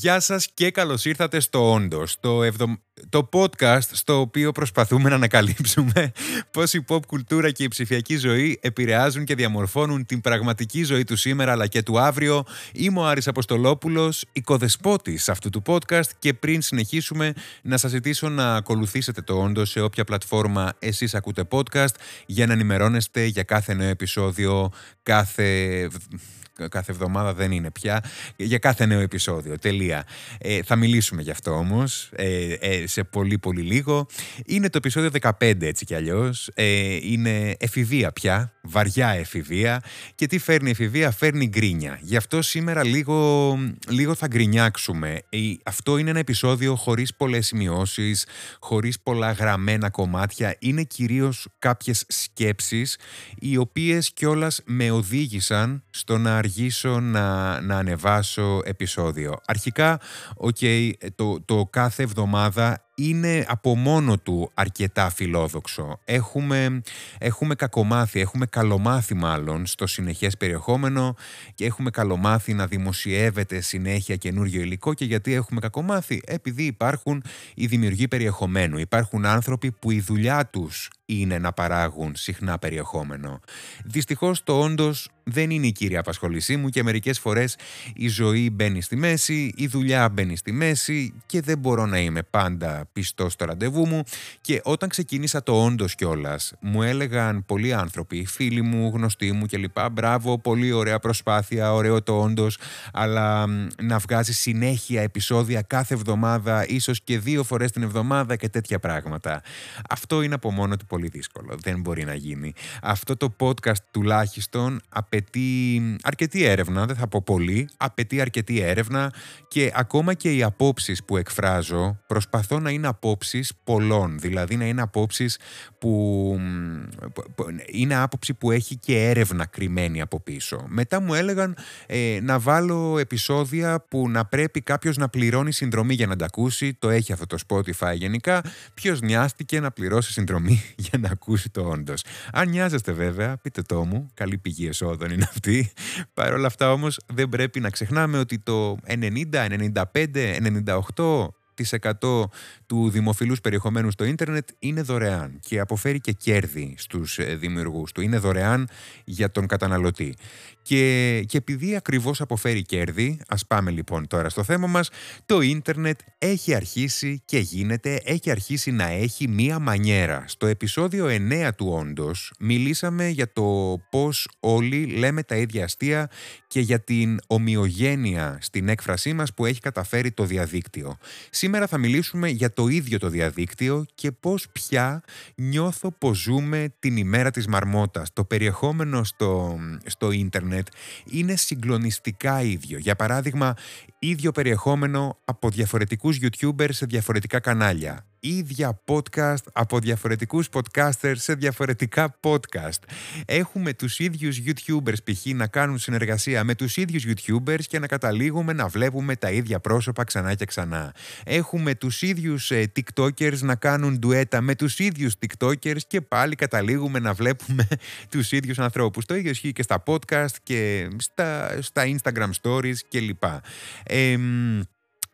Γεια σας και καλώς ήρθατε στο Όντως, το podcast στο οποίο προσπαθούμε να ανακαλύψουμε πώς η pop κουλτούρα και η ψηφιακή ζωή επηρεάζουν και διαμορφώνουν την πραγματική ζωή του σήμερα αλλά και του αύριο. Είμαι ο Άρης Αποστολόπουλος, οικοδεσπότης αυτού του podcast, και πριν συνεχίσουμε να σας ζητήσω να ακολουθήσετε το Όντως σε όποια πλατφόρμα εσείς ακούτε podcast για να ενημερώνεστε για κάθε νέο επεισόδιο, κάθε εβδομάδα δεν είναι πια, για κάθε νέο επεισόδιο, τελεία. Θα μιλήσουμε γι' αυτό όμως σε πολύ πολύ λίγο. Είναι το επεισόδιο 15 έτσι κι αλλιώς, είναι εφηβεία πια, βαριά εφηβεία. Και τι φέρνει εφηβεία? Φέρνει γκρίνια. Γι' αυτό σήμερα λίγο θα γκρινιάξουμε. Αυτό είναι ένα επεισόδιο χωρίς πολλές σημειώσεις, χωρίς πολλά γραμμένα κομμάτια. Είναι κυρίως κάποιες σκέψεις, οι οποίες κιόλας με οδήγησαν στο να αργήσω να ανεβάσω επεισόδιο. Αρχικά, το κάθε εβδομάδα είναι από μόνο του αρκετά φιλόδοξο. Έχουμε κακομάθει, έχουμε καλομάθει μάλλον στο συνεχές περιεχόμενο, και έχουμε καλομάθει να δημοσιεύεται συνέχεια καινούργιο υλικό. Και γιατί έχουμε κακομάθει? Επειδή υπάρχουν οι δημιουργοί περιεχομένου. Υπάρχουν άνθρωποι που η δουλειά τους είναι να παράγουν συχνά περιεχόμενο. Δυστυχώς το Όντως δεν είναι η κύρια απασχόλησή μου, και μερικές φορές η ζωή μπαίνει στη μέση, η δουλειά μπαίνει στη μέση, και δεν μπορώ να είμαι πάντα πιστός στο ραντεβού μου. Και όταν ξεκίνησα το Όντως κιόλας, μου έλεγαν πολλοί άνθρωποι, φίλοι μου, γνωστοί μου κλπ. Μπράβο, πολύ ωραία προσπάθεια, ωραίο το Όντως, αλλά να βγάζει συνέχεια επεισόδια κάθε εβδομάδα, ίσως και 2 φορές την εβδομάδα και τέτοια πράγματα. Αυτό είναι από μόνο του πολύ δύσκολο, δεν μπορεί να γίνει. Αυτό το podcast τουλάχιστον απαιτεί αρκετή έρευνα, δεν θα πω πολύ, απαιτεί αρκετή έρευνα, και ακόμα και οι απόψεις που εκφράζω προσπαθώ να είναι απόψεις πολλών, δηλαδή να είναι απόψεις που είναι άποψη που έχει και έρευνα κρυμμένη από πίσω. Μετά μου έλεγαν να βάλω επεισόδια που να πρέπει κάποιος να πληρώνει συνδρομή για να τα ακούσει. Το έχει αυτό το Spotify γενικά, ποιος νοιάστηκε να πληρώσει συνδρομή για να ακούσει το Όντως? Αν νοιάζεστε βέβαια, πείτε το μου, καλή πηγή εσόδων είναι αυτή. Παρ' όλα αυτά όμως δεν πρέπει να ξεχνάμε ότι το 90, 95, 98% του δημοφιλούς περιεχομένου στο ίντερνετ είναι δωρεάν και αποφέρει και κέρδη στους δημιουργούς του. Είναι δωρεάν για τον καταναλωτή. Και επειδή ακριβώς αποφέρει κέρδη, ας πάμε λοιπόν τώρα στο θέμα μας. Το ίντερνετ έχει αρχίσει και έχει αρχίσει να έχει μία μανιέρα. Στο επεισόδιο 9 του Όντως μιλήσαμε για το πώς όλοι λέμε τα ίδια αστεία και για την ομοιογένεια στην έκφρασή μας που έχει καταφέρει το διαδίκτυο. Σήμερα θα μιλήσουμε για το ίδιο το διαδίκτυο και πώς πια νιώθω πως ζούμε την ημέρα της μαρμότας. Το περιεχόμενο στο ίντερνετ είναι συγκλονιστικά ίδιο. Για παράδειγμα, ίδιο περιεχόμενο από διαφορετικούς YouTubers σε διαφορετικά κανάλια. Ίδια podcast από διαφορετικούς podcasters σε διαφορετικά podcast. Έχουμε τους ίδιους YouTubers π.χ. να κάνουν συνεργασία με τους ίδιους YouTubers και να καταλήγουμε να βλέπουμε τα ίδια πρόσωπα ξανά και ξανά. Έχουμε τους ίδιους TikTokers να κάνουν ντουέτα με τους ίδιους TikTokers και πάλι καταλήγουμε να βλέπουμε τους ίδιους ανθρώπους. Το ίδιο ισχύει και στα podcast και στα Instagram stories κλπ.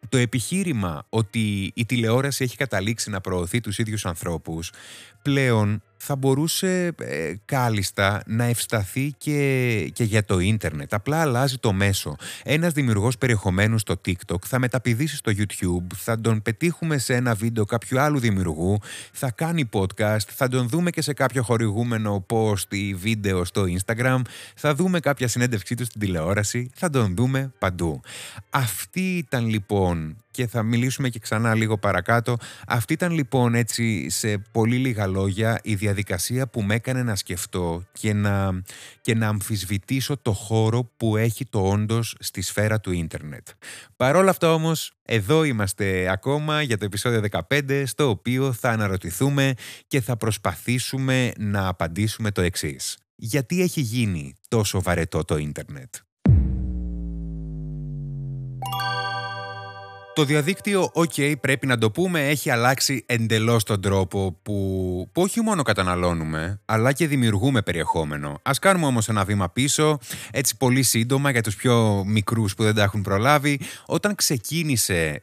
Το επιχείρημα ότι η τηλεόραση έχει καταλήξει να προωθεί τους ίδιους ανθρώπους πλέον θα μπορούσε κάλλιστα να ευσταθεί και για το ίντερνετ. Απλά αλλάζει το μέσο. Ένας δημιουργός περιεχομένου στο TikTok θα μεταπηδήσει στο YouTube, θα τον πετύχουμε σε ένα βίντεο κάποιου άλλου δημιουργού, θα κάνει podcast, θα τον δούμε και σε κάποιο χορηγούμενο post ή βίντεο στο Instagram, θα δούμε κάποια συνέντευξή του στην τηλεόραση, θα τον δούμε παντού. Αυτή ήταν λοιπόν, και θα μιλήσουμε και ξανά λίγο παρακάτω, αυτή ήταν λοιπόν έτσι σε πολύ λίγα λόγια η διαδικασία που με έκανε να σκεφτώ και να αμφισβητήσω το χώρο που έχει το Όντως στη σφαίρα του ίντερνετ. Παρ' όλα αυτά όμως, εδώ είμαστε ακόμα για το επεισόδιο 15, στο οποίο θα αναρωτηθούμε και θα προσπαθήσουμε να απαντήσουμε το εξής. Γιατί έχει γίνει τόσο βαρετό το ίντερνετ? Το διαδίκτυο, πρέπει να το πούμε, έχει αλλάξει εντελώς τον τρόπο που όχι μόνο καταναλώνουμε, αλλά και δημιουργούμε περιεχόμενο. Ας κάνουμε όμως ένα βήμα πίσω, έτσι πολύ σύντομα για τους πιο μικρούς που δεν τα έχουν προλάβει. Όταν ξεκίνησε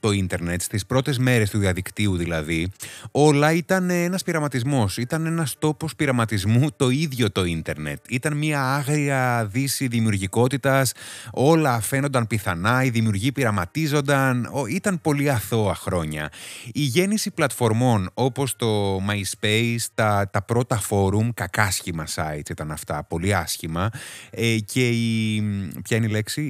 το ίντερνετ, στις πρώτες μέρες του διαδικτύου δηλαδή, όλα ήταν ένας πειραματισμός, ήταν ένας τόπος πειραματισμού το ίδιο το ίντερνετ. Ήταν μια άγρια δύση δημιουργικότητας, όλα φαίνονταν πιθανά, οι δημιουργοί πειραματίζονταν, ήταν πολύ αθώα χρόνια. Η γέννηση πλατφορμών όπως το MySpace, τα πρώτα φόρουμ, κακάσχημα sites ήταν αυτά, πολύ άσχημα, και ποια είναι η λέξη?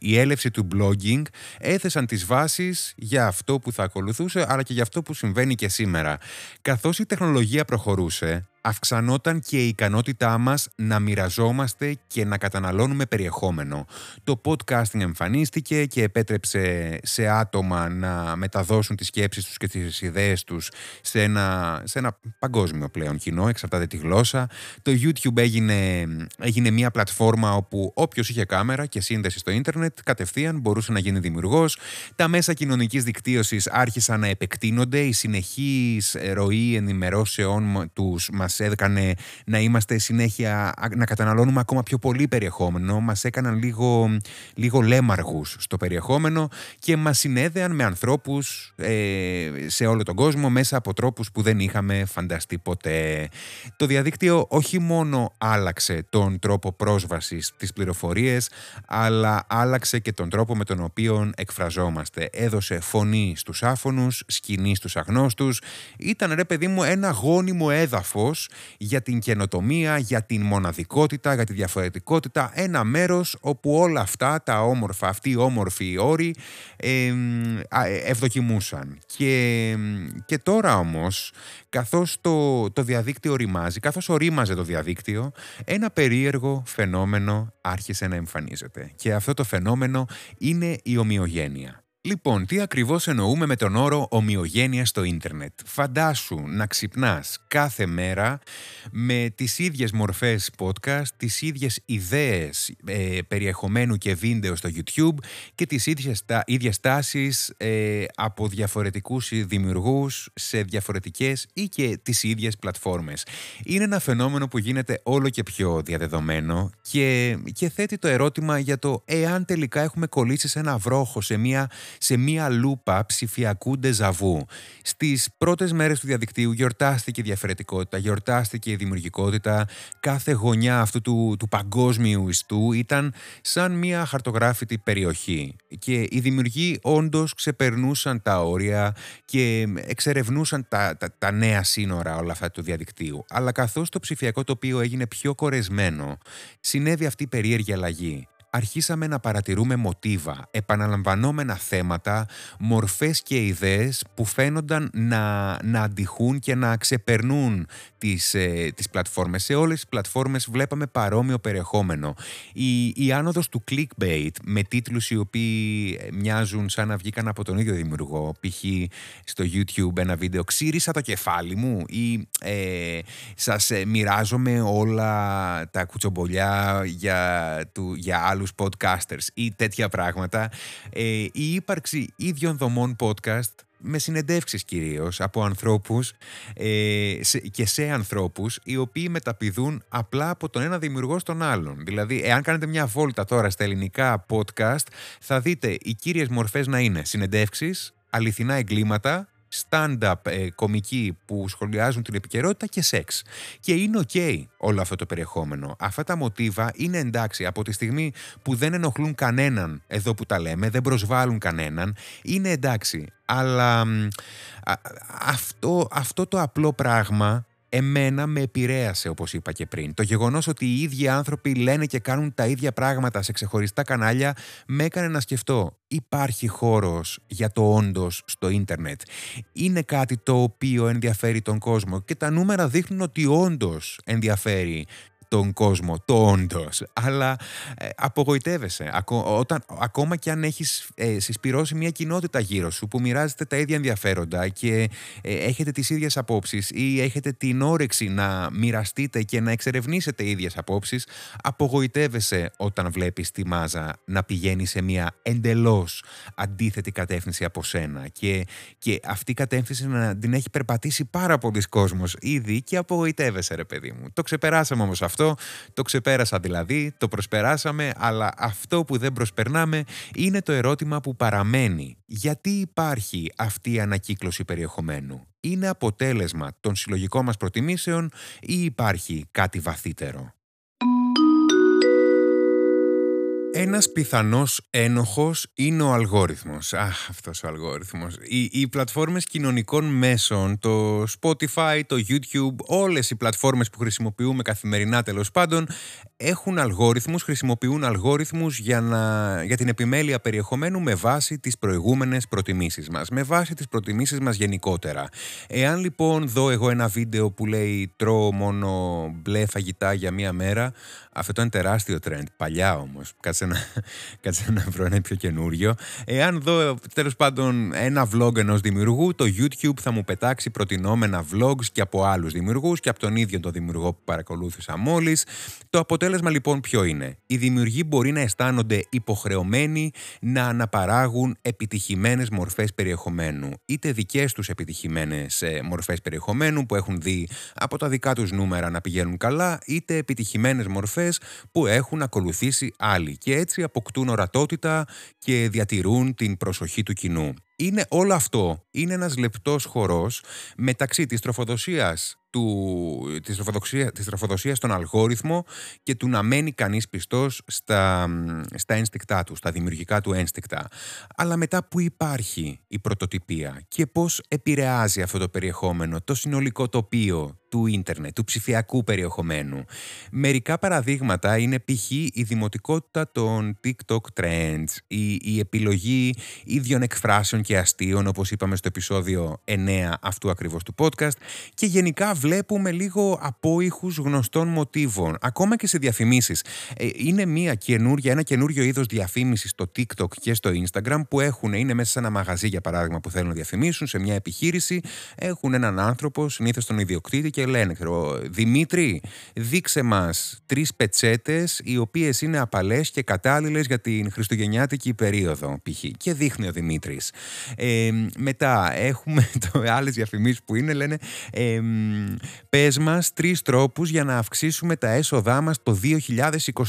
Η έλευση του blogging έθεσαν τις βάσεις για αυτό που θα ακολουθούσε, αλλά και για αυτό που συμβαίνει και σήμερα. Καθώς η τεχνολογία προχωρούσε, αυξανόταν και η ικανότητά μας να μοιραζόμαστε και να καταναλώνουμε περιεχόμενο. Το podcasting εμφανίστηκε και επέτρεψε σε άτομα να μεταδώσουν τις σκέψεις τους και τις ιδέες τους σε ένα παγκόσμιο πλέον κοινό, εξαρτάται τη γλώσσα. Το YouTube έγινε μια πλατφόρμα όπου όποιος είχε κάμερα και σύνδεση στο ίντερνετ κατευθείαν μπορούσε να γίνει δημιουργός. Τα μέσα κοινωνικής δικτύωσης άρχισαν να επεκτείνονται, η συνεχής ροή ενημερώσεων τους μας έκανε να είμαστε συνέχεια, να καταναλώνουμε ακόμα πιο πολύ περιεχόμενο, μας έκαναν λίγο λέμαργους στο περιεχόμενο και μας συνέδεαν με ανθρώπους σε όλο τον κόσμο μέσα από τρόπους που δεν είχαμε φανταστεί ποτέ. Το διαδίκτυο όχι μόνο άλλαξε τον τρόπο πρόσβασης στις πληροφορίες, αλλά άλλαξε και τον τρόπο με τον οποίο εκφραζόμαστε. Έδωσε φωνή στους άφωνους, σκηνή στους αγνώστους. Ήταν, ρε παιδί μου, ένα γόνιμο έδαφος για την καινοτομία, για την μοναδικότητα, για τη διαφορετικότητα, ένα μέρος όπου όλα αυτά τα όμορφα, αυτοί οι όμορφοι όροι ευδοκιμούσαν. Και τώρα όμως, καθώς το διαδίκτυο οριμάζει, καθώς ορίμαζε το διαδίκτυο, ένα περίεργο φαινόμενο άρχισε να εμφανίζεται. Και αυτό το φαινόμενο είναι η ομοιογένεια. Λοιπόν, τι ακριβώς εννοούμε με τον όρο ομοιογένεια στο ίντερνετ? Φαντάσου να ξυπνάς κάθε μέρα με τις ίδιες μορφές podcast, τις ίδιες ιδέες περιεχομένου και βίντεο στο YouTube και τις ίδιες τάσεις από διαφορετικούς δημιουργούς σε διαφορετικές ή και τις ίδιες πλατφόρμες. Είναι ένα φαινόμενο που γίνεται όλο και πιο διαδεδομένο και θέτει το ερώτημα για το εάν τελικά έχουμε κολλήσει σε ένα βρόχο, σε μία λούπα ψηφιακού ντεζαβού. Στις πρώτες μέρες του διαδικτύου γιορτάστηκε η διαφορετικότητα, γιορτάστηκε η δημιουργικότητα. Κάθε γωνιά αυτού του παγκόσμιου ιστού ήταν σαν μία χαρτογράφητη περιοχή. Και οι δημιουργοί όντως ξεπερνούσαν τα όρια και εξερευνούσαν τα νέα σύνορα όλα αυτά του διαδικτύου. Αλλά καθώς το ψηφιακό τοπίο έγινε πιο κορεσμένο, συνέβη αυτή η περίεργη αλλαγή. Αρχίσαμε να παρατηρούμε μοτίβα, επαναλαμβανόμενα θέματα, μορφές και ιδέες που φαίνονταν να αντιχούν και να ξεπερνούν τις πλατφόρμες. Σε όλες τις πλατφόρμες βλέπαμε παρόμοιο περιεχόμενο. Η άνοδος του clickbait με τίτλους οι οποίοι μοιάζουν σαν να βγήκαν από τον ίδιο δημιουργό, π.χ. στο YouTube ένα βίντεο «Ξύρισα το κεφάλι μου» ή «Σας μοιράζομαι όλα τα κουτσομπολιά για άλλους podcasters» ή τέτοια πράγματα. Η ύπαρξη ίδιων δομών podcast με συνεντεύξεις κυρίως από ανθρώπους και σε ανθρώπους οι οποίοι μεταπηδούν απλά από τον ένα δημιουργό στον άλλον. Δηλαδή, εάν κάνετε μια βόλτα τώρα στα ελληνικά podcast, θα δείτε οι κύριες μορφές να είναι συνεντεύξεις, αληθινά εγκλήματα, stand-up κομικοί που σχολιάζουν την επικαιρότητα και σεξ. Και είναι ok όλο αυτό το περιεχόμενο. Αυτά τα μοτίβα είναι εντάξει από τη στιγμή που δεν ενοχλούν κανέναν εδώ που τα λέμε, δεν προσβάλλουν κανέναν, είναι εντάξει. Αλλά αυτό το απλό πράγμα εμένα με επηρέασε, όπως είπα και πριν. Το γεγονός ότι οι ίδιοι άνθρωποι λένε και κάνουν τα ίδια πράγματα σε ξεχωριστά κανάλια με έκανε να σκεφτώ: υπάρχει χώρος για το όντως στο ίντερνετ? Είναι κάτι το οποίο ενδιαφέρει τον κόσμο και τα νούμερα δείχνουν ότι όντως ενδιαφέρει τον κόσμο, το όντως. Αλλά απογοητεύεσαι. Ακόμα και αν έχεις συσπυρώσει μια κοινότητα γύρω σου που μοιράζεται τα ίδια ενδιαφέροντα και έχετε τις ίδιες απόψεις ή έχετε την όρεξη να μοιραστείτε και να εξερευνήσετε ίδιες απόψεις, απογοητεύεσαι όταν βλέπεις τη μάζα να πηγαίνει σε μια εντελώς αντίθετη κατεύθυνση από σένα. Και αυτή η κατεύθυνση να την έχει περπατήσει πάρα πολλοί κόσμος ήδη και απογοητεύεσαι, ρε παιδί μου. Το ξεπεράσαμε όμως αυτό, το ξεπέρασα δηλαδή, το προσπεράσαμε, αλλά αυτό που δεν προσπερνάμε είναι το ερώτημα που παραμένει. Γιατί υπάρχει αυτή η ανακύκλωση περιεχομένου? Είναι αποτέλεσμα των συλλογικών μας προτιμήσεων ή υπάρχει κάτι βαθύτερο? Ένας πιθανός ένοχος είναι ο αλγόριθμος. Αχ, αυτός ο αλγόριθμος. Οι πλατφόρμες κοινωνικών μέσων, το Spotify, το YouTube, όλες οι πλατφόρμες που χρησιμοποιούμε καθημερινά τέλος πάντων, έχουν αλγόριθμους, χρησιμοποιούν αλγόριθμους για την επιμέλεια περιεχομένου με βάση τις προηγούμενες προτιμήσεις μας, με βάση τις προτιμήσεις μας γενικότερα. Εάν λοιπόν δω εγώ ένα βίντεο που λέει «Τρώω μόνο μπλε φαγητά για μία μέρα», αυτό είναι τεράστιο τρέντ, παλιά όμως. Κάτσε να βρω ένα πιο καινούριο. Εάν δω τέλος πάντων ένα vlog ενός δημιουργού, το YouTube θα μου πετάξει προτινόμενα vlogs και από άλλους δημιουργούς και από τον ίδιο τον δημιουργό που παρακολούθησα μόλις. Το αποτέλεσμα λοιπόν ποιο είναι? Οι δημιουργοί μπορεί να αισθάνονται υποχρεωμένοι να αναπαράγουν επιτυχημένες μορφές περιεχομένου, είτε δικές τους επιτυχημένες μορφές περιεχομένου που έχουν δει από τα δικά τους νούμερα να πηγαίνουν καλά, είτε επιτυχημένες μορφές που έχουν ακολουθήσει άλλοι. Και έτσι αποκτούν ορατότητα και διατηρούν την προσοχή του κοινού. Είναι όλο αυτό, είναι ένας λεπτός χορός μεταξύ της τροφοδοσίας στον αλγόριθμο και του να μένει κανείς πιστός στα ένστικτά του, στα δημιουργικά του ένστικτα. Αλλά μετά που υπάρχει η πρωτοτυπία και πώς επηρεάζει αυτό το περιεχόμενο, το συνολικό τοπίο του ίντερνετ, του ψηφιακού περιεχομένου. Μερικά παραδείγματα είναι π.χ. η δημοτικότητα των TikTok trends, η επιλογή ίδιων εκφράσεων και αστείων, όπως είπαμε στο επεισόδιο 9 αυτού ακριβώς του podcast, και γενικά βλέπουμε λίγο απόϊχους γνωστών μοτίβων, ακόμα και σε διαφημίσεις. Είναι ένα καινούριο είδος διαφήμισης στο TikTok και στο Instagram που είναι μέσα σε ένα μαγαζί, για παράδειγμα, που θέλουν να διαφημίσουν, σε μια επιχείρηση. Έχουν έναν άνθρωπο, συνήθως τον ιδιοκτήτη, και λένε: «Δημήτρη, δείξε μας 3 πετσέτες οι οποίες είναι απαλές και κατάλληλες για την χριστουγεννιάτικη περίοδο», π.χ. Και δείχνει ο Δημήτρης. Μετά έχουμε άλλες διαφημίσεις που λένε: «Πες μας 3 τρόπους για να αυξήσουμε τα έσοδά μας το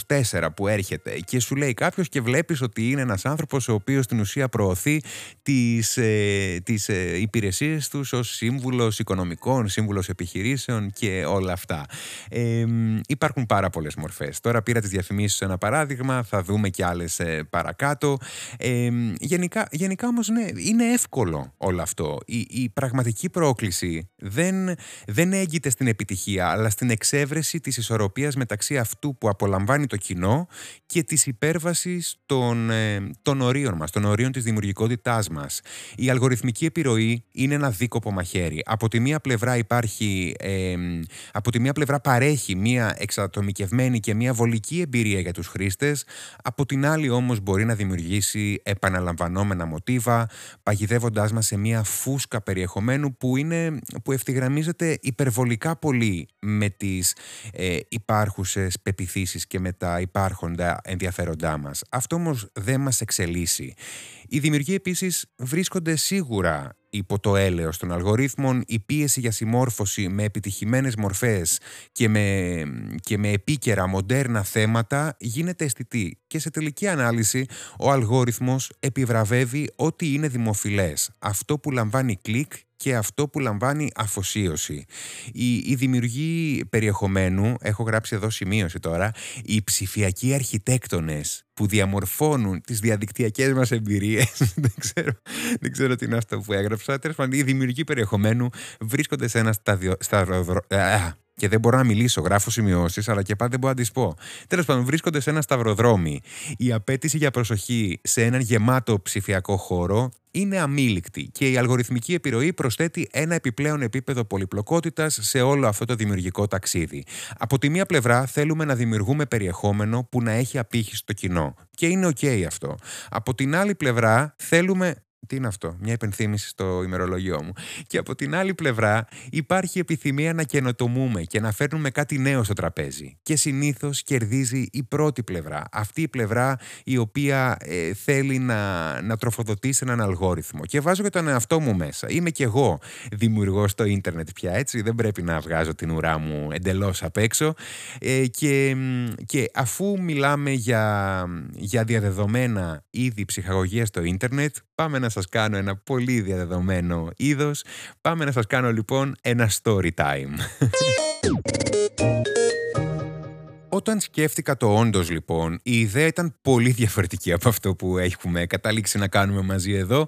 2024 που έρχεται». Και σου λέει κάποιος και βλέπεις ότι είναι ένας άνθρωπος ο οποίος στην ουσία προωθεί τις υπηρεσίες τους ως σύμβουλος οικονομικών, σύμβουλος επιχειρήσεων και όλα αυτά. Υπάρχουν πάρα πολλές μορφές. Τώρα πήρα τις διαφημίσεις σε ένα παράδειγμα, θα δούμε και άλλες παρακάτω. Γενικά όμως, ναι, είναι εύκολο όλο αυτό. Η πραγματική πρόκληση δεν έγκυται στην επιτυχία, αλλά στην εξέβρεση της ισορροπίας μεταξύ αυτού που απολαμβάνει το κοινό και της υπέρβασης των ορίων μας, των ορίων της δημιουργικότητάς μας. Η αλγοριθμική επιρροή είναι ένα δίκοπο μαχαίρι. Από τη μία πλευρά παρέχει μία εξατομικευμένη και μία βολική εμπειρία για τους χρήστες, από την άλλη όμως μπορεί να δημιουργήσει επαναλαμβανόμενα μοτίβα, παγιδεύοντάς μας σε μία φούσκα περιεχομένου που ευθυγραμμίζεται υπερβολικά πολύ με τις υπάρχουσες πεποιθήσεις και με τα υπάρχοντα ενδιαφέροντά μας. Αυτό όμως δεν μας εξελίσσει. Οι δημιουργοί επίσης βρίσκονται σίγουρα υπό το έλεος των αλγορίθμων. Η πίεση για συμμόρφωση με επιτυχημένες μορφές και με επίκαιρα μοντέρνα θέματα γίνεται αισθητή και σε τελική ανάλυση ο αλγόριθμος επιβραβεύει ό,τι είναι δημοφιλές, αυτό που λαμβάνει κλικ και αυτό που λαμβάνει αφοσίωση. Οι δημιουργοί περιεχομένου, έχω γράψει εδώ σημείωση τώρα, οι ψηφιακοί αρχιτέκτονες που διαμορφώνουν τις διαδικτυακές μας εμπειρίες, δεν ξέρω τι είναι αυτό που έγραψα, οι δημιουργοί περιεχομένου βρίσκονται σε ένα σταυροδρόμι. και δεν μπορώ να μιλήσω, γράφω σημειώσεις, αλλά και πάντα δεν μπορώ να τις πω. Τέλος πάντων, βρίσκονται σε ένα σταυροδρόμι. Η απέτηση για προσοχή σε έναν γεμάτο ψηφιακό χώρο είναι αμήλικτη και η αλγοριθμική επιρροή προσθέτει ένα επιπλέον επίπεδο πολυπλοκότητας σε όλο αυτό το δημιουργικό ταξίδι. Από τη μία πλευρά θέλουμε να δημιουργούμε περιεχόμενο που να έχει απήχηση στο κοινό και είναι ok αυτό. Από την άλλη πλευρά θέλουμε... Τι είναι αυτό, μια υπενθύμηση στο ημερολογιό μου. Και από την άλλη πλευρά υπάρχει επιθυμία να καινοτομούμε και να φέρνουμε κάτι νέο στο τραπέζι. Και συνήθως κερδίζει η πρώτη πλευρά. Αυτή η πλευρά η οποία θέλει να τροφοδοτήσει έναν αλγόριθμο. Και βάζω και τον εαυτό μου μέσα. Είμαι και εγώ δημιουργός στο ίντερνετ πια, έτσι. Δεν πρέπει να βγάζω την ουρά μου εντελώς απ' έξω. Και αφού μιλάμε για διαδεδομένα είδη ψυχαγωγία στο ίντερνετ, πάμε να σας κάνω ένα πολύ διαδεδομένο είδος. Πάμε να σας κάνω λοιπόν ένα story time. Όταν σκέφτηκα το όντως λοιπόν, η ιδέα ήταν πολύ διαφορετική από αυτό που έχουμε καταλήξει να κάνουμε μαζί εδώ.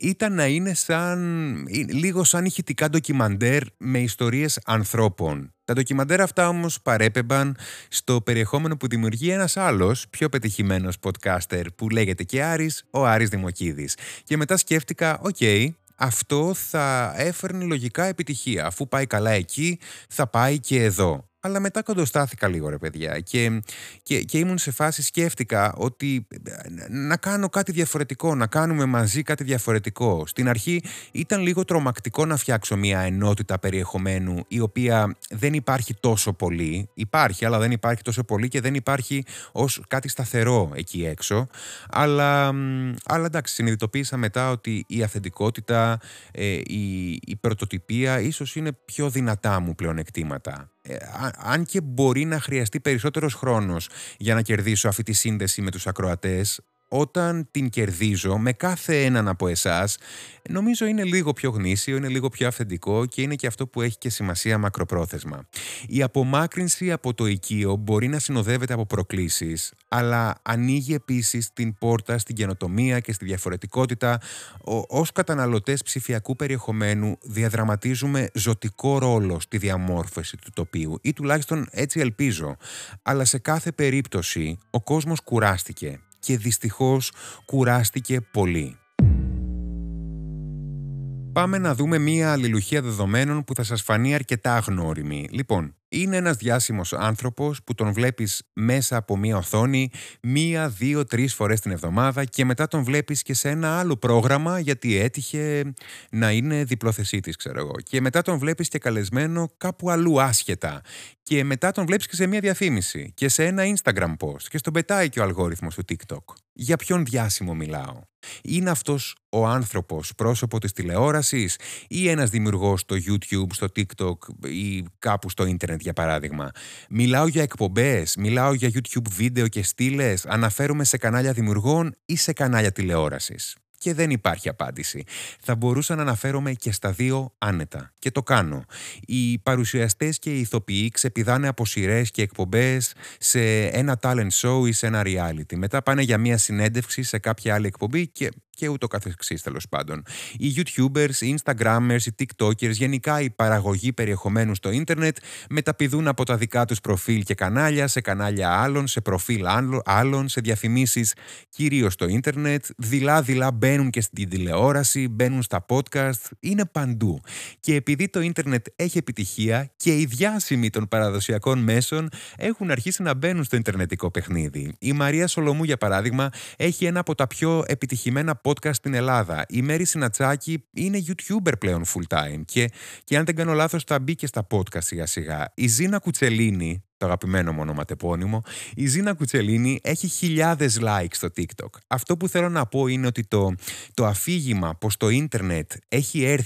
Ήταν να είναι λίγο σαν ηχητικά ντοκιμαντέρ με ιστορίες ανθρώπων. Τα ντοκιμαντέρ αυτά όμως παρέπεμπαν στο περιεχόμενο που δημιουργεί ένας άλλος, πιο πετυχημένος podcaster που λέγεται και Άρης, ο Άρης Δημοκίδης. Και μετά σκέφτηκα, ok, αυτό θα έφερνε λογικά επιτυχία. Αφού πάει καλά εκεί, θα πάει και εδώ. Αλλά μετά κοντοστάθηκα λίγο ρε παιδιά και ήμουν σε φάση, σκέφτηκα ότι να κάνω κάτι διαφορετικό, να κάνουμε μαζί κάτι διαφορετικό. Στην αρχή ήταν λίγο τρομακτικό να φτιάξω μια ενότητα περιεχομένου η οποία δεν υπάρχει τόσο πολύ. Υπάρχει, αλλά δεν υπάρχει τόσο πολύ και δεν υπάρχει ως κάτι σταθερό εκεί έξω. Αλλά εντάξει, συνειδητοποίησα μετά ότι η αυθεντικότητα, η πρωτοτυπία ίσως είναι πιο δυνατά μου πλεονεκτήματα. Αν και μπορεί να χρειαστεί περισσότερος χρόνος για να κερδίσω αυτή τη σύνδεση με τους ακροατές, όταν την κερδίζω με κάθε έναν από εσάς, νομίζω είναι λίγο πιο γνήσιο, είναι λίγο πιο αυθεντικό και είναι και αυτό που έχει και σημασία μακροπρόθεσμα. Η απομάκρυνση από το οικείο μπορεί να συνοδεύεται από προκλήσεις, αλλά ανοίγει επίσης την πόρτα στην καινοτομία και στη διαφορετικότητα. Ως καταναλωτές ψηφιακού περιεχομένου διαδραματίζουμε ζωτικό ρόλο στη διαμόρφωση του τοπίου, ή τουλάχιστον έτσι ελπίζω. Αλλά σε κάθε περίπτωση ο κόσμος κουράστηκε. Και δυστυχώς κουράστηκε πολύ. Πάμε να δούμε μία αλληλουχία δεδομένων που θα σας φανεί αρκετά γνώριμη. Λοιπόν, είναι ένας διάσημος άνθρωπος που τον βλέπεις μέσα από μία οθόνη 1, 2, 3 φορές την εβδομάδα και μετά τον βλέπεις και σε ένα άλλο πρόγραμμα γιατί έτυχε να είναι διπλοθεσίτης, ξέρω εγώ. Και μετά τον βλέπεις και καλεσμένο κάπου αλλού άσχετα. Και μετά τον βλέπεις και σε μία διαφήμιση και σε ένα Instagram post και στον πετάει και ο αλγόριθμος του TikTok. Για ποιον διάσημο μιλάω? Είναι αυτός ο άνθρωπος πρόσωπο της τηλεόρασης ή ένας δημιουργός στο YouTube, στο TikTok ή κάπου στο ίντερνετ για παράδειγμα? Μιλάω για εκπομπές, μιλάω για YouTube βίντεο και στήλες, αναφέρομαι σε κανάλια δημιουργών ή σε κανάλια τηλεόρασης? Και δεν υπάρχει απάντηση. Θα μπορούσα να αναφέρομαι και στα δύο άνετα. Και το κάνω. Οι παρουσιαστές και οι ηθοποιοί ξεπηδάνε από σειρές και εκπομπές σε ένα talent show ή σε ένα reality. Μετά πάνε για μια συνέντευξη σε κάποια άλλη εκπομπή και ούτω καθεξής, τέλος πάντων. Οι YouTubers, οι Instagrammers, οι TikTokers, γενικά η παραγωγή περιεχομένου στο ίντερνετ μεταπηδούν από τα δικά τους προφίλ και κανάλια σε κανάλια άλλων, σε προφίλ άλλων, σε διαφημίσεις κυρίως στο ίντερνετ. Δειλά-δειλά μπαίνουν και στην τηλεόραση, μπαίνουν στα podcast, είναι παντού. Και επειδή το ίντερνετ έχει επιτυχία και οι διάσημοι των παραδοσιακών μέσων έχουν αρχίσει να μπαίνουν στο ιντερνετικό παιχνίδι. Η Μαρία Σολομού, για παράδειγμα, έχει ένα από τα πιο επιτυχημένα podcast στην Ελλάδα. Η Μέρη Σινατσάκη είναι YouTuber πλέον full time και αν δεν κάνω λάθος θα μπει και στα podcast σιγά σιγά. Η Ζήνα Κουτσελίνη, το αγαπημένο μου ονοματεπώνυμο, η Ζήνα Κουτσελίνη έχει χιλιάδες likes στο TikTok. Αυτό που θέλω να πω είναι ότι το αφήγημα πως το ίντερνετ έχει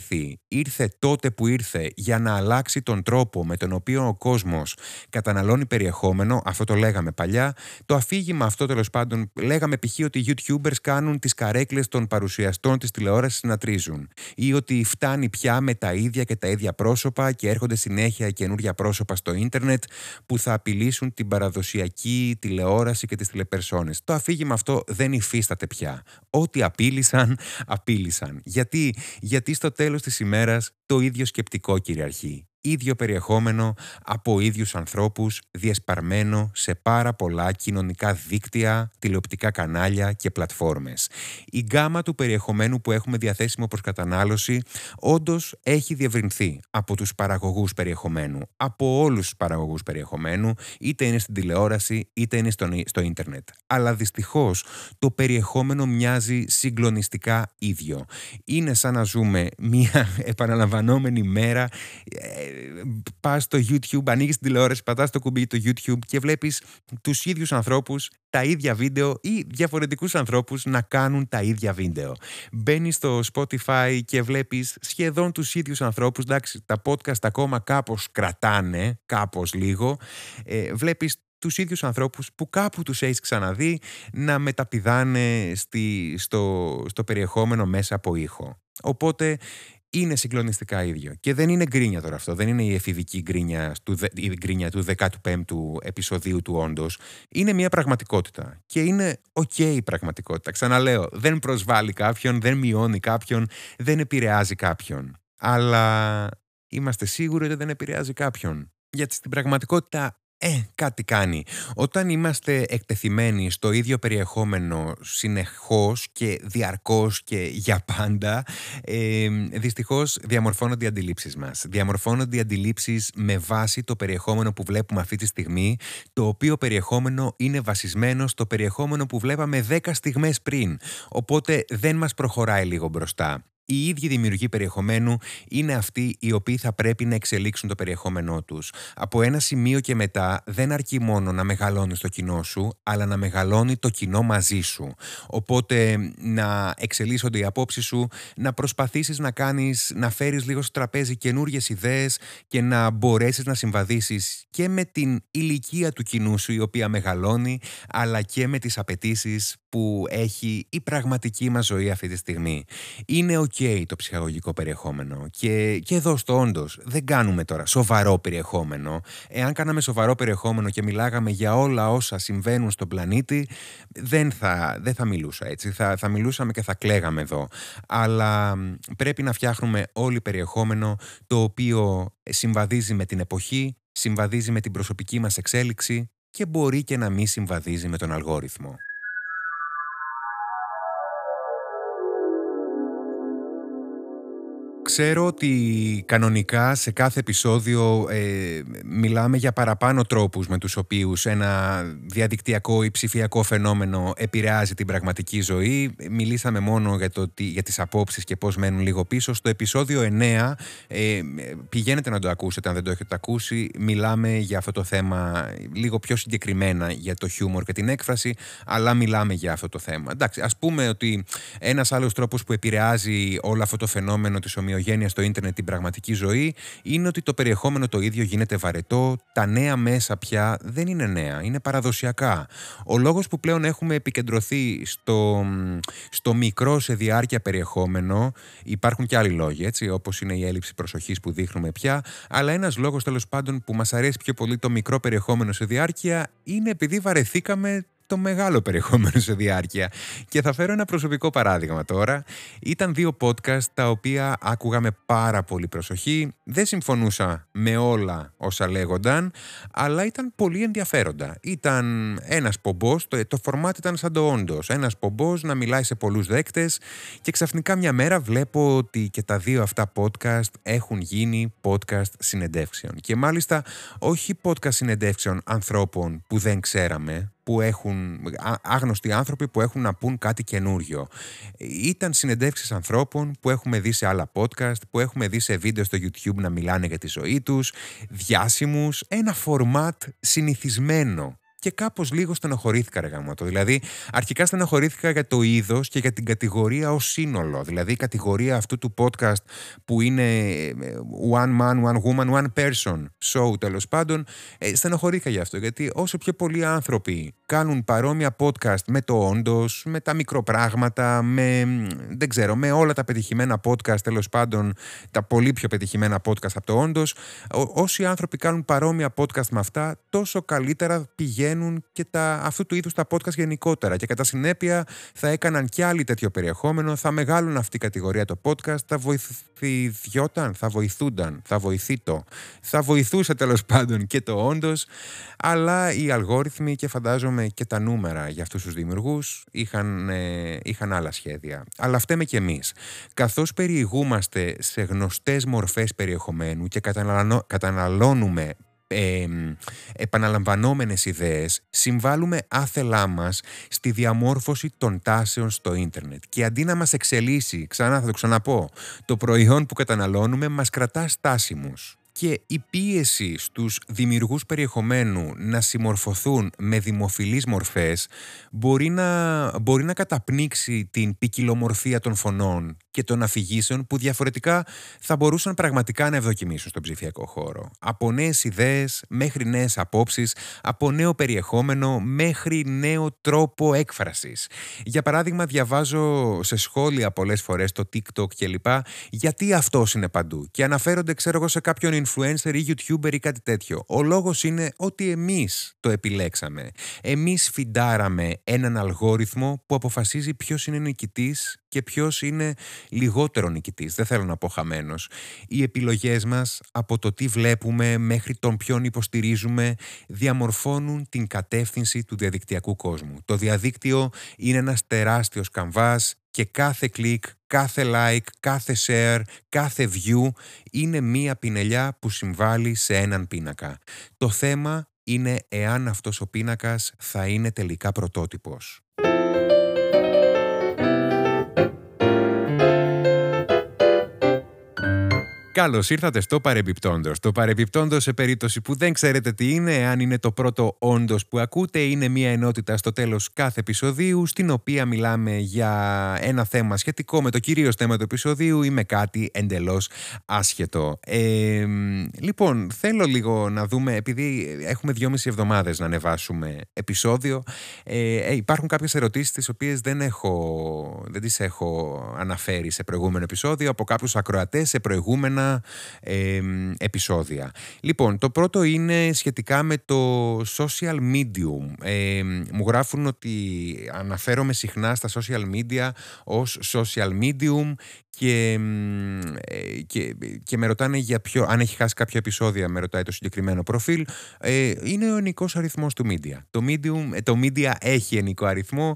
ήρθε τότε που ήρθε για να αλλάξει τον τρόπο με τον οποίο ο κόσμος καταναλώνει περιεχόμενο, αυτό το λέγαμε παλιά, το αφήγημα αυτό τέλος πάντων, λέγαμε π.χ. ότι οι YouTubers κάνουν τις καρέκλες των παρουσιαστών της τηλεόρασης να τρίζουν ή ότι φτάνει πια με τα ίδια και τα ίδια πρόσωπα και έρχονται συνέχεια καινούργια πρόσωπα στο ίντερνετ που θα απειλήσουν την παραδοσιακή τηλεόραση και τις τηλεπερσόνες. Το αφήγημα αυτό δεν υφίσταται πια. Ό,τι απείλησαν. Γιατί στο τέλος της ημέρας το ίδιο σκεπτικό κυριαρχεί. ίδιο περιεχόμενο από ίδιους ανθρώπους διασπαρμένο σε πάρα πολλά κοινωνικά δίκτυα, τηλεοπτικά κανάλια και πλατφόρμες. Η γκάμα του περιεχομένου που έχουμε διαθέσιμο προς κατανάλωση όντως έχει διευρυνθεί από τους παραγωγούς περιεχομένου, από όλους τους παραγωγούς περιεχομένου, είτε είναι στην τηλεόραση είτε είναι στο ίντερνετ. Αλλά δυστυχώς το περιεχόμενο μοιάζει συγκλονιστικά ίδιο. Είναι σαν να ζούμε μια επαναλαμβανόμενη μέρα. Πας στο YouTube, ανοίγεις την τηλεόραση, πατάς το κουμπί του YouTube και βλέπεις τους ίδιους ανθρώπους, τα ίδια βίντεο ή διαφορετικούς ανθρώπους να κάνουν τα ίδια βίντεο. Μπαίνεις στο Spotify και βλέπεις σχεδόν τους ίδιους ανθρώπους. Εντάξει, τα podcast ακόμα κάπως κρατάνε, κάπως λίγο. Βλέπεις τους ίδιους ανθρώπους που κάπου τους έχεις ξαναδεί να μεταπηδάνε στο περιεχόμενο μέσα από ήχο. Οπότε είναι συγκλονιστικά ίδιο. Και δεν είναι γκρίνια τώρα αυτό. Δεν είναι η εφηβική γκρίνια του 15ου επεισοδίου του Όντως. Είναι μια πραγματικότητα. Και είναι η πραγματικότητα. Ξαναλέω, δεν προσβάλλει κάποιον, δεν μειώνει κάποιον, δεν επηρεάζει κάποιον. Αλλά είμαστε σίγουροι ότι δεν επηρεάζει κάποιον. Γιατί στην πραγματικότητα κάτι κάνει. Όταν είμαστε εκτεθειμένοι στο ίδιο περιεχόμενο συνεχώς και διαρκώς και για πάντα, δυστυχώς διαμορφώνονται οι αντιλήψεις μας. Διαμορφώνονται οι αντιλήψεις με βάση το περιεχόμενο που βλέπουμε αυτή τη στιγμή, το οποίο περιεχόμενο είναι βασισμένο στο περιεχόμενο που βλέπαμε 10 στιγμές πριν. Οπότε δεν μας προχωράει λίγο μπροστά. Οι ίδιοι δημιουργοί περιεχομένου είναι αυτοί οι οποίοι θα πρέπει να εξελίξουν το περιεχόμενό τους. Από ένα σημείο και μετά δεν αρκεί μόνο να μεγαλώνεις το κοινό σου, αλλά να μεγαλώνει το κοινό μαζί σου. Οπότε να εξελίσσονται οι απόψεις σου, να προσπαθήσεις να φέρεις λίγο στο τραπέζι καινούριες ιδέες και να μπορέσεις να συμβαδίσεις και με την ηλικία του κοινού σου η οποία μεγαλώνει, αλλά και με τις απαιτήσεις που έχει η πραγματική μας ζωή αυτή τη στιγμή. Είναι το ψυχαγωγικό περιεχόμενο και εδώ στο Όντως δεν κάνουμε τώρα σοβαρό περιεχόμενο. Εάν κάναμε σοβαρό περιεχόμενο και μιλάγαμε για όλα όσα συμβαίνουν στον πλανήτη, δεν θα μιλούσα έτσι. Θα μιλούσαμε και θα κλαίγαμε εδώ. Αλλά πρέπει να φτιάχνουμε όλοι περιεχόμενο το οποίο συμβαδίζει με την εποχή, συμβαδίζει με την προσωπική μας εξέλιξη και μπορεί και να μην συμβαδίζει με τον αλγόριθμο. Ξέρω ότι κανονικά σε κάθε επεισόδιο μιλάμε για παραπάνω τρόπους με τους οποίους ένα διαδικτυακό ή ψηφιακό φαινόμενο επηρεάζει την πραγματική ζωή. Μιλήσαμε μόνο για τις απόψεις και πώς μένουν λίγο πίσω. Στο επεισόδιο 9, πηγαίνετε να το ακούσετε αν δεν το έχετε ακούσει, μιλάμε για αυτό το θέμα λίγο πιο συγκεκριμένα για το χιούμορ και την έκφραση, αλλά μιλάμε για αυτό το θέμα. Εντάξει, ας πούμε ότι ένας άλλος τρόπος που επηρεάζει όλο αυτό το φαινόμενο της ομοιογένεια στο ίντερνετ την πραγματική ζωή είναι ότι το περιεχόμενο το ίδιο γίνεται βαρετό, τα νέα μέσα πια δεν είναι νέα, είναι παραδοσιακά. Ο λόγος που πλέον έχουμε επικεντρωθεί στο μικρό σε διάρκεια περιεχόμενο, υπάρχουν και άλλοι λόγοι, έτσι, όπως είναι η έλλειψη προσοχής που δείχνουμε πια, αλλά ένας λόγος τέλος πάντων που μας αρέσει πιο πολύ το μικρό περιεχόμενο σε διάρκεια είναι επειδή βαρεθήκαμε το μεγάλο περιεχόμενο σε διάρκεια. Και θα φέρω ένα προσωπικό παράδειγμα τώρα. Ήταν 2 podcast τα οποία άκουγα με πάρα πολύ προσοχή. Δεν συμφωνούσα με όλα όσα λέγονταν, αλλά ήταν πολύ ενδιαφέροντα. Ήταν ένας πομπός, το φορμάτι ήταν σαν το Όντως. Ένας πομπός να μιλάει σε πολλούς δέκτες και ξαφνικά μια μέρα βλέπω ότι και τα 2 αυτά podcast έχουν γίνει podcast συνεντεύξεων. Και μάλιστα όχι podcast συνεντεύξεων ανθρώπων που δεν ξέραμε, που έχουν άγνωστοι άνθρωποι που έχουν να πούν κάτι καινούριο. Ήταν συνεντεύξεις ανθρώπων που έχουμε δει σε άλλα podcast, που έχουμε δει σε βίντεο στο YouTube να μιλάνε για τη ζωή τους, διάσημους, ένα format συνηθισμένο. Και κάπως λίγο στενοχωρήθηκα, ρε γαμώτο. Δηλαδή, αρχικά στενοχωρήθηκα για το είδος και για την κατηγορία ως σύνολο. Δηλαδή, η κατηγορία αυτού του podcast που είναι one man, one woman, one person show, τέλος πάντων, στενοχωρήθηκα γι' αυτό. Γιατί όσο πιο πολλοί άνθρωποι κάνουν παρόμοια podcast με το Όντως, με τα μικροπράγματα, με όλα τα πετυχημένα podcast, τέλος πάντων, τα πολύ πιο πετυχημένα podcast από το Όντως, όσοι άνθρωποι κάνουν παρόμοια podcast με αυτά, τόσο καλύτερα πηγαίνουν ανεβαίνουν και αυτού του είδους τα podcast γενικότερα. Και κατά συνέπεια θα έκαναν και άλλοι τέτοιο περιεχόμενο, θα μεγάλουν αυτή η κατηγορία το podcast, θα βοηθούσε τέλος πάντων και το όντως, αλλά οι αλγόριθμοι και φαντάζομαι και τα νούμερα για αυτούς τους δημιουργούς είχαν άλλα σχέδια. Αλλά φταίμε κι εμείς. Καθώς περιηγούμαστε σε γνωστές μορφές περιεχομένου και καταναλώνουμε επαναλαμβανόμενες ιδέες, συμβάλλουμε άθελά μας στη διαμόρφωση των τάσεων στο ίντερνετ. Και αντί να μας εξελίσσει, το προϊόν που καταναλώνουμε μας κρατά στάσιμους. Και η πίεση στους δημιουργούς περιεχομένου να συμμορφωθούν με δημοφιλείς μορφές μπορεί να καταπνίξει την ποικιλομορφία των φωνών και των αφηγήσεων που διαφορετικά θα μπορούσαν πραγματικά να ευδοκιμήσουν στον ψηφιακό χώρο. Από νέες ιδέες μέχρι νέες απόψεις, από νέο περιεχόμενο μέχρι νέο τρόπο έκφρασης. Για παράδειγμα, διαβάζω σε σχόλια πολλές φορές το TikTok κλπ. Γιατί αυτός είναι παντού και αναφέρονται, σε κάποιον influencer ή YouTuber ή κάτι τέτοιο. Ο λόγος είναι ότι εμείς το επιλέξαμε. Εμείς φιντάραμε έναν αλγόριθμο που αποφασίζει ποιος είναι νικητής και ποιος είναι λιγότερο νικητής. Δεν θέλω να πω χαμένος. Οι επιλογές μας, από το τι βλέπουμε μέχρι τον ποιον υποστηρίζουμε, διαμορφώνουν την κατεύθυνση του διαδικτυακού κόσμου. Το διαδίκτυο είναι ένας τεράστιος καμβάς και κάθε κλικ, κάθε like, κάθε share, κάθε view είναι μία πινελιά που συμβάλλει σε έναν πίνακα. Το θέμα είναι εάν αυτός ο πίνακας θα είναι τελικά πρωτότυπος. Καλώς ήρθατε στο Παρεμπιπτόντος. Το Παρεμπιπτόντος, σε περίπτωση που δεν ξέρετε τι είναι, αν είναι το πρώτο όντως που ακούτε, είναι μια ενότητα στο τέλος κάθε επεισοδίου, στην οποία μιλάμε για ένα θέμα σχετικό με το κυρίως θέμα του επεισοδίου ή με κάτι εντελώς άσχετο. Λοιπόν, θέλω λίγο να δούμε, επειδή έχουμε 2,5 εβδομάδες να ανεβάσουμε επεισόδιο, υπάρχουν κάποιες ερωτήσεις τις οποίες δεν τις έχω αναφέρει σε προηγούμενο επεισόδιο, από κάποιους ακροατές σε προηγούμενα επεισόδια. Λοιπόν, το πρώτο είναι σχετικά με το social medium. Μου γράφουν ότι αναφέρομαι συχνά στα social media ως social medium και με ρωτάνε για ποιο, αν έχει χάσει κάποια επεισόδια, με ρωτάει το συγκεκριμένο προφίλ. Είναι ο ενικός αριθμός του media. Το media έχει ενικό αριθμό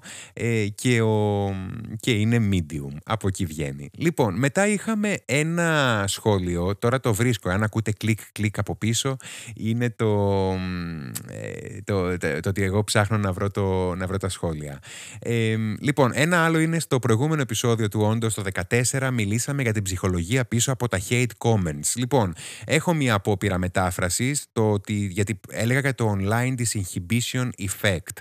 και είναι medium. Από εκεί βγαίνει. Λοιπόν, μετά είχαμε ένα σχόλιο, τώρα το βρίσκω, αν ακούτε κλικ από πίσω, είναι το ότι εγώ ψάχνω να βρω τα σχόλια. Λοιπόν, ένα άλλο είναι στο προηγούμενο επεισόδιο του Όντως, το 14, μιλήσαμε για την ψυχολογία πίσω από τα hate comments. Λοιπόν, έχω μια απόπειρα μετάφρασης, γιατί έλεγα για το online disinhibition effect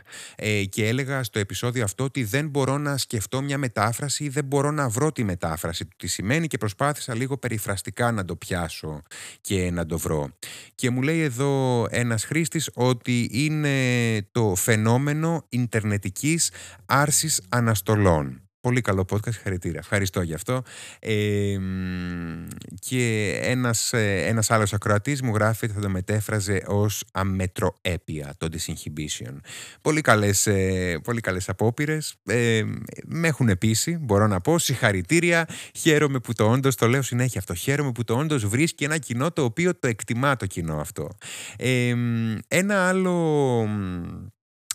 και έλεγα στο επεισόδιο αυτό ότι δεν μπορώ να σκεφτώ μια μετάφραση ή δεν μπορώ να βρω τη μετάφραση του τι σημαίνει και προσπάθησα λίγο περιφραστικά να το πιάσω και να το βρω. Και μου λέει εδώ ένας χρήστης ότι είναι το φαινόμενο ιντερνετικής άρσης αναστολών. Πολύ καλό podcast, χαρητήρια. Ευχαριστώ γι' αυτό. Και ένας άλλος ακροατής μου γράφει ότι θα το μετέφραζε ως αμετροέπεια, το disinhibition. Πολύ καλές απόπειρες. Με έχουν πείσει, μπορώ να πω. Συγχαρητήρια. Χαίρομαι που το όντως, το λέω συνέχεια αυτό, χαίρομαι που το όντως βρίσκει ένα κοινό το οποίο το εκτιμά το κοινό αυτό.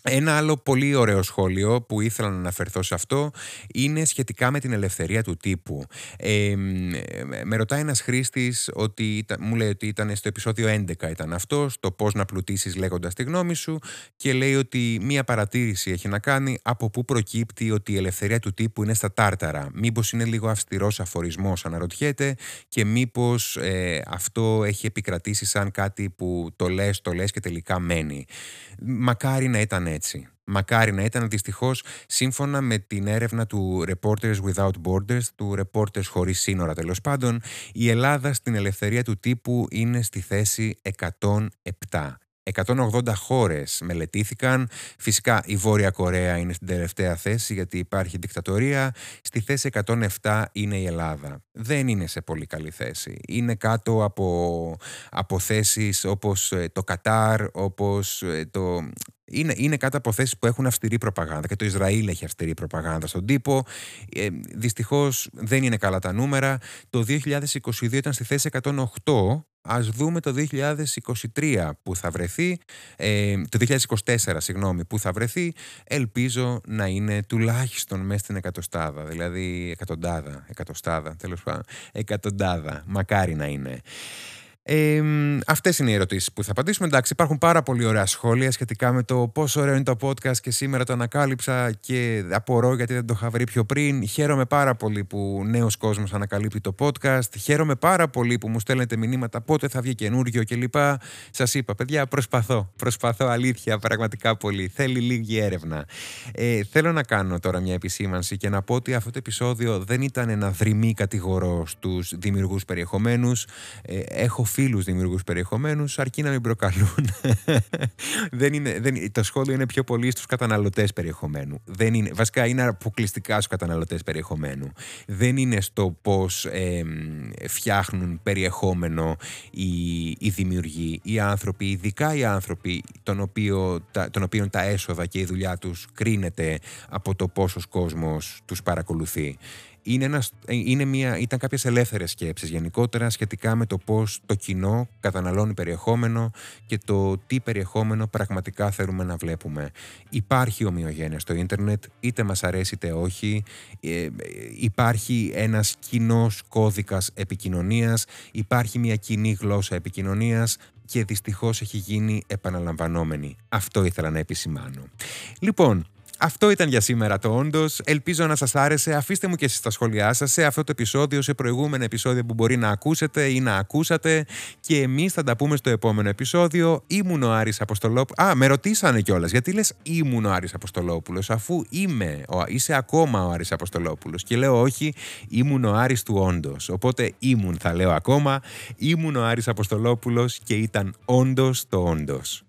Ένα άλλο πολύ ωραίο σχόλιο που ήθελα να αναφερθώ σε αυτό είναι σχετικά με την ελευθερία του τύπου. Με ρωτάει ένας χρήστης, μου λέει ότι ήταν στο επεισόδιο 11 ήταν αυτό, το πώς να πλουτίσεις λέγοντας τη γνώμη σου, και λέει ότι μία παρατήρηση έχει να κάνει, από πού προκύπτει ότι η ελευθερία του τύπου είναι στα τάρταρα. Μήπως είναι λίγο αυστηρός αφορισμός, αναρωτιέται, και μήπως αυτό έχει επικρατήσει σαν κάτι που το λες και τελικά μένει. Μακάρι να ήταν έτσι. Μακάρι να ήταν. Δυστυχώς, σύμφωνα με την έρευνα του Reporters Without Borders, του Reporters χωρίς σύνορα τέλος πάντων, η Ελλάδα στην ελευθερία του τύπου είναι στη θέση 107. 180 χώρες μελετήθηκαν. Φυσικά η Βόρεια Κορέα είναι στην τελευταία θέση γιατί υπάρχει δικτατορία. Στη θέση 107 είναι η Ελλάδα. Δεν είναι σε πολύ καλή θέση. Είναι κάτω από θέσεις όπως το Κατάρ, όπως το... Είναι κάτω από θέσεις που έχουν αυστηρή προπαγάνδα και το Ισραήλ έχει αυστηρή προπαγάνδα στον τύπο. Δυστυχώς δεν είναι καλά τα νούμερα. Το 2022 ήταν στη θέση 108. Ας δούμε το 2023 που θα βρεθεί, το 2024 συγγνώμη, που θα βρεθεί. Ελπίζω να είναι τουλάχιστον μέσα στην εκατοστάδα, δηλαδή εκατοντάδα, μακάρι να είναι. Αυτές είναι οι ερωτήσεις που θα απαντήσουμε. Εντάξει, υπάρχουν πάρα πολύ ωραία σχόλια σχετικά με το πόσο ωραίο είναι το podcast και σήμερα το ανακάλυψα και απορώ γιατί δεν το είχα βρει πιο πριν. Χαίρομαι πάρα πολύ που νέος κόσμος ανακαλύπτει το podcast. Χαίρομαι πάρα πολύ που μου στέλνετε μηνύματα πότε θα βγει καινούριο κλπ. Σας είπα, παιδιά, προσπαθώ αλήθεια πραγματικά πολύ. Θέλει λίγη έρευνα. Θέλω να κάνω τώρα μια επισήμανση και να πω ότι αυτό το επεισόδιο δεν ήταν ένα δρυμή κατηγορό στους δημιουργούς περιεχομένους. Έχω φίλους δημιουργούς περιεχομένους, αρκεί να μην προκαλούν. Το σχόλιο είναι πιο πολύ στους καταναλωτές περιεχομένου. Βασικά είναι αποκλειστικά στους καταναλωτές περιεχομένου. Δεν είναι στο πώς φτιάχνουν περιεχόμενο οι δημιουργοί, οι άνθρωποι, ειδικά οι άνθρωποι των οποίων τα έσοδα και η δουλειά τους κρίνεται από το πόσος κόσμος τους παρακολουθεί. Ήταν κάποιες ελεύθερες σκέψεις γενικότερα σχετικά με το πώς το κοινό καταναλώνει περιεχόμενο και το τι περιεχόμενο πραγματικά θέλουμε να βλέπουμε. Υπάρχει ομοιογένεια στο ίντερνετ, είτε μας αρέσει είτε όχι. Υπάρχει ένας κοινός κώδικας επικοινωνίας, υπάρχει μια κοινή γλώσσα επικοινωνίας και δυστυχώς έχει γίνει επαναλαμβανόμενη. Αυτό ήθελα να επισημάνω. Λοιπόν, αυτό ήταν για σήμερα το Όντως. Ελπίζω να σας άρεσε. Αφήστε μου και εσείς τα σχόλιά σας σε αυτό το επεισόδιο, σε προηγούμενα επεισόδια που μπορεί να ακούσετε ή να ακούσατε. Και εμείς θα τα πούμε στο επόμενο επεισόδιο. Ήμουν ο Άρης Αποστολόπουλος. Με ρωτήσανε κιόλας. Γιατί λες ήμουν ο Άρης Αποστολόπουλος, αφού είσαι ακόμα ο Άρης Αποστολόπουλος. Και λέω όχι, ήμουν ο Άρης του Όντως. Οπότε ήμουν θα λέω ακόμα. Ήμουν ο Άρης Αποστολόπουλος και ήταν Όντως το Όντως.